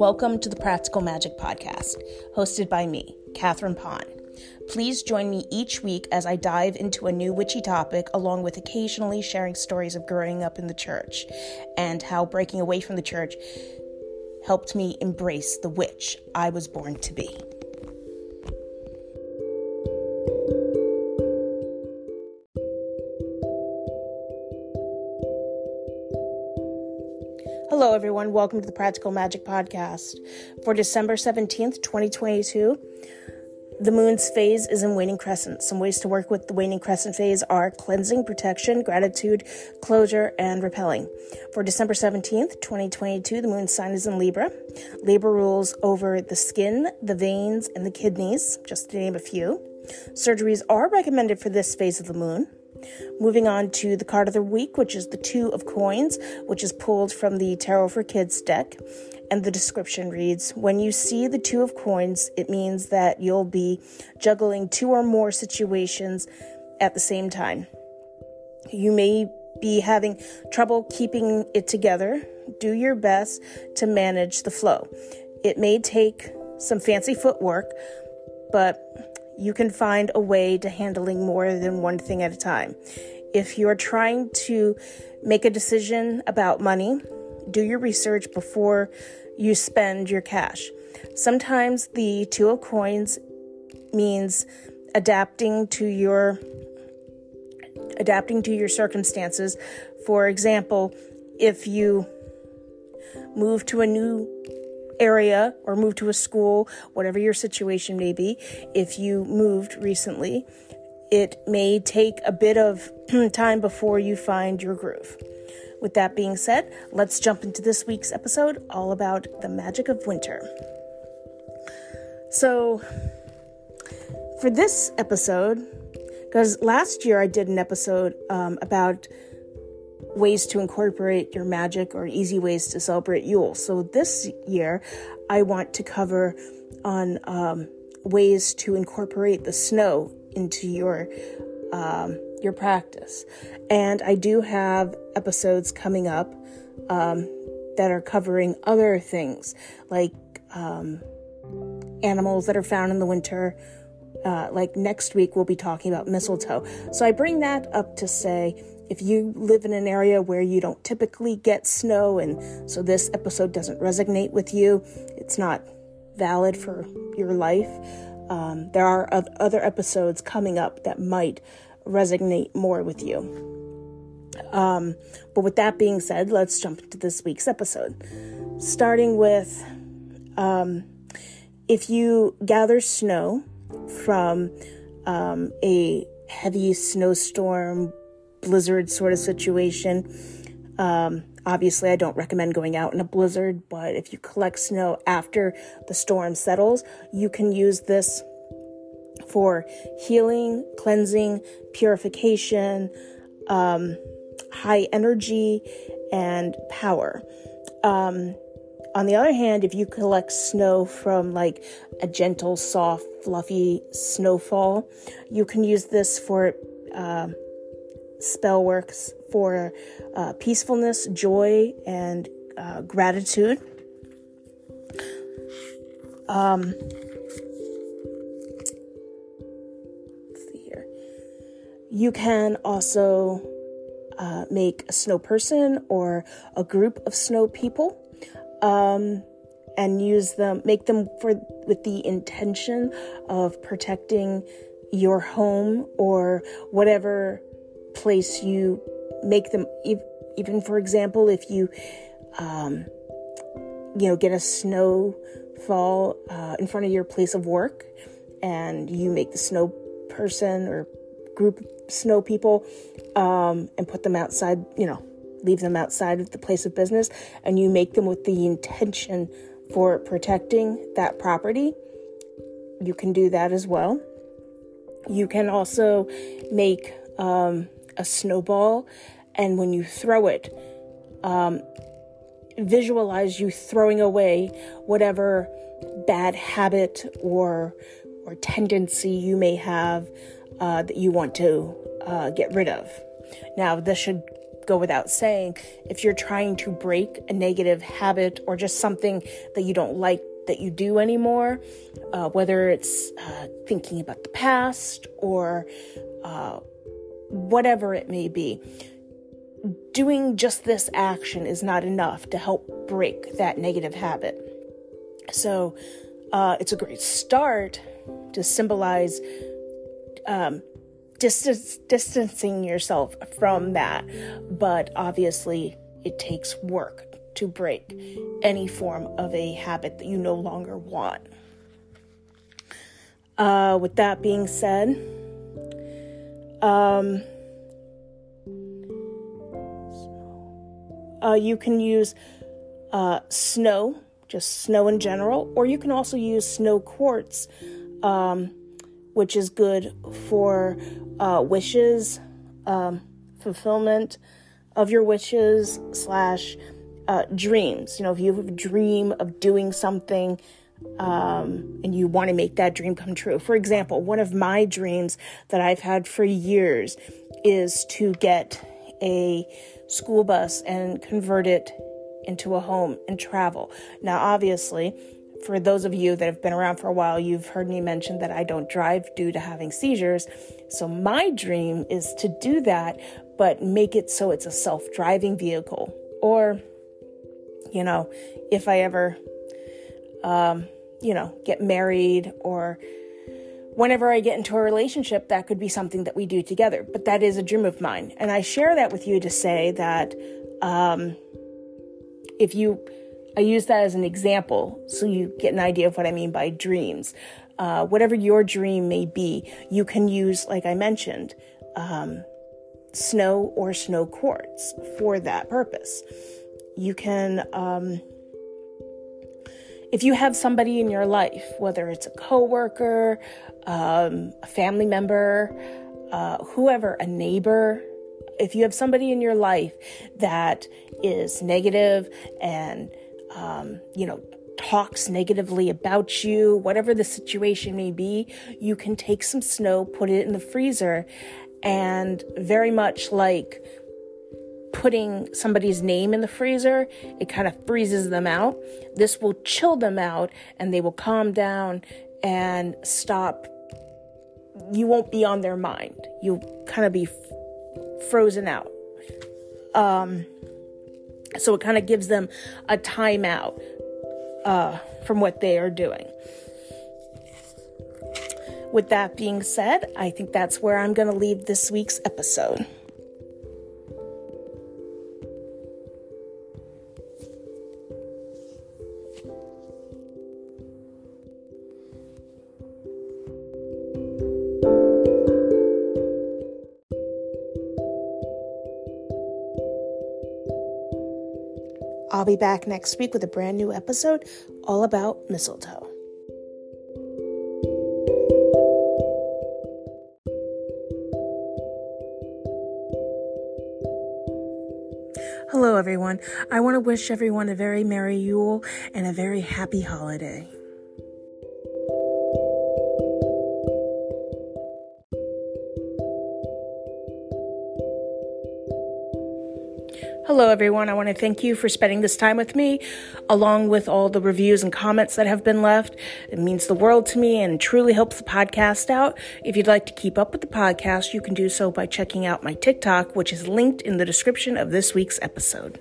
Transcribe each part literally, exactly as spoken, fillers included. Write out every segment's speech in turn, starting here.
Welcome to the Practical Magic Podcast, hosted by me, Catherine Pond. Please join me each week as I dive into a new witchy topic, along with occasionally sharing stories of growing up in the church and how breaking away from the church helped me embrace the witch I was born to be. Hello everyone, welcome to the Practical Magic Podcast. For December seventeenth, twenty twenty-two, the moon's phase is in waning crescent. Some ways to work with the waning crescent phase are cleansing, protection, gratitude, closure, and repelling. For December seventeenth, twenty twenty-two, the moon sign is in Libra. Libra rules over the skin, the veins, and the kidneys, just to name a few. Surgeries are recommended for this phase of the moon. Moving on to the card of the week, which is the Two of Coins, which is pulled from the Tarot for Kids deck, and the description reads, when you see the Two of Coins, it means that you'll be juggling two or more situations at the same time. You may be having trouble keeping it together. Do your best to manage the flow. It may take some fancy footwork, but you can find a way to handling more than one thing at a time. If you're trying to make a decision about money, do your research before you spend your cash. Sometimes the Two of Coins means adapting to your adapting to your circumstances. For example, if you move to a new area or move to a school, whatever your situation may be. If you moved recently, it may take a bit of time before you find your groove. With that being said, let's jump into this week's episode all about the magic of winter. So, for this episode, because last year I did an episode um, about ways to incorporate your magic or easy ways to celebrate Yule. So this year, I want to cover on um, ways to incorporate the snow into your um, your practice. And I do have episodes coming up um, that are covering other things like um, animals that are found in the winter. Uh, like next week, we'll be talking about mistletoe. So I bring that up to say, if you live in an area where you don't typically get snow, and so this episode doesn't resonate with you, it's not valid for your life, um, there are other episodes coming up that might resonate more with you. Um, but with that being said, let's jump into this week's episode. Starting with, um, if you gather snow from um, a heavy snowstorm, blizzard sort of situation. Um, obviously, I don't recommend going out in a blizzard, but if you collect snow after the storm settles, you can use this for healing, cleansing, purification, um, high energy, and power. Um, on the other hand, if you collect snow from like a gentle, soft, fluffy snowfall, you can use this for uh, spell works for uh, peacefulness, joy, and uh, gratitude. Um, let's see here. You can also uh, make a snow person or a group of snow people, um, and use them, make them for with the intention of protecting your home or whatever place you make them. Even for example, if you um you know get a snowfall uh in front of your place of work and you make the snow person or group of snow people um and put them outside, you know leave them outside of the place of business, and you make them with the intention for protecting that property, you can do that as well. You can also make um a snowball, and when you throw it, um, visualize you throwing away whatever bad habit or or tendency you may have uh, that you want to uh, get rid of. Now, this should go without saying, if you're trying to break a negative habit or just something that you don't like that you do anymore, uh, whether it's uh, thinking about the past or uh, whatever it may be, doing just this action is not enough to help break that negative habit. So uh, it's a great start to symbolize um, distance, distancing yourself from that. But obviously it takes work to break any form of a habit that you no longer want. Uh, with that being said, um, uh, you can use uh, snow, just snow in general, or you can also use snow quartz, um, which is good for uh, wishes, um, fulfillment of your wishes slash Uh, dreams. You know, if you have a dream of doing something um, and you want to make that dream come true. For example, one of my dreams that I've had for years is to get a school bus and convert it into a home and travel. Now, obviously, for those of you that have been around for a while, you've heard me mention that I don't drive due to having seizures. So my dream is to do that, but make it so it's a self-driving vehicle. Or, you know, if I ever, um, you know, get married or whenever I get into a relationship, that could be something that we do together. But that is a dream of mine. And I share that with you to say that um, if you, I use that as an example so you get an idea of what I mean by dreams. Uh, whatever your dream may be, you can use, like I mentioned, um, snow or snow quartz for that purpose. You can, um, if you have somebody in your life, whether it's a coworker, um, a family member, uh, whoever, a neighbor, if you have somebody in your life that is negative and, um, you know, talks negatively about you, whatever the situation may be, you can take some snow, put it in the freezer, and very much like putting somebody's name in the freezer, it kind of freezes them out. This will chill them out and they will calm down and stop. You won't be on their mind. You'll kind of be f- frozen out. Um, so it kind of gives them a timeout uh, from what they are doing. With that being said, I think that's where I'm going to leave this week's episode. I'll be back next week with a brand new episode all about mistletoe. Hello, everyone. I want to wish everyone a very Merry Yule and a very happy holiday. Hello, everyone. I want to thank you for spending this time with me, along with all the reviews and comments that have been left. It means the world to me and truly helps the podcast out. If you'd like to keep up with the podcast, you can do so by checking out my TikTok, which is linked in the description of this week's episode.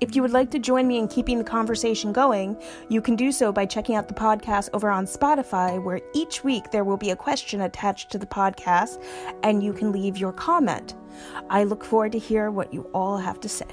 If you would like to join me in keeping the conversation going, you can do so by checking out the podcast over on Spotify, where each week there will be a question attached to the podcast, and you can leave your comment. I look forward to hear what you all have to say.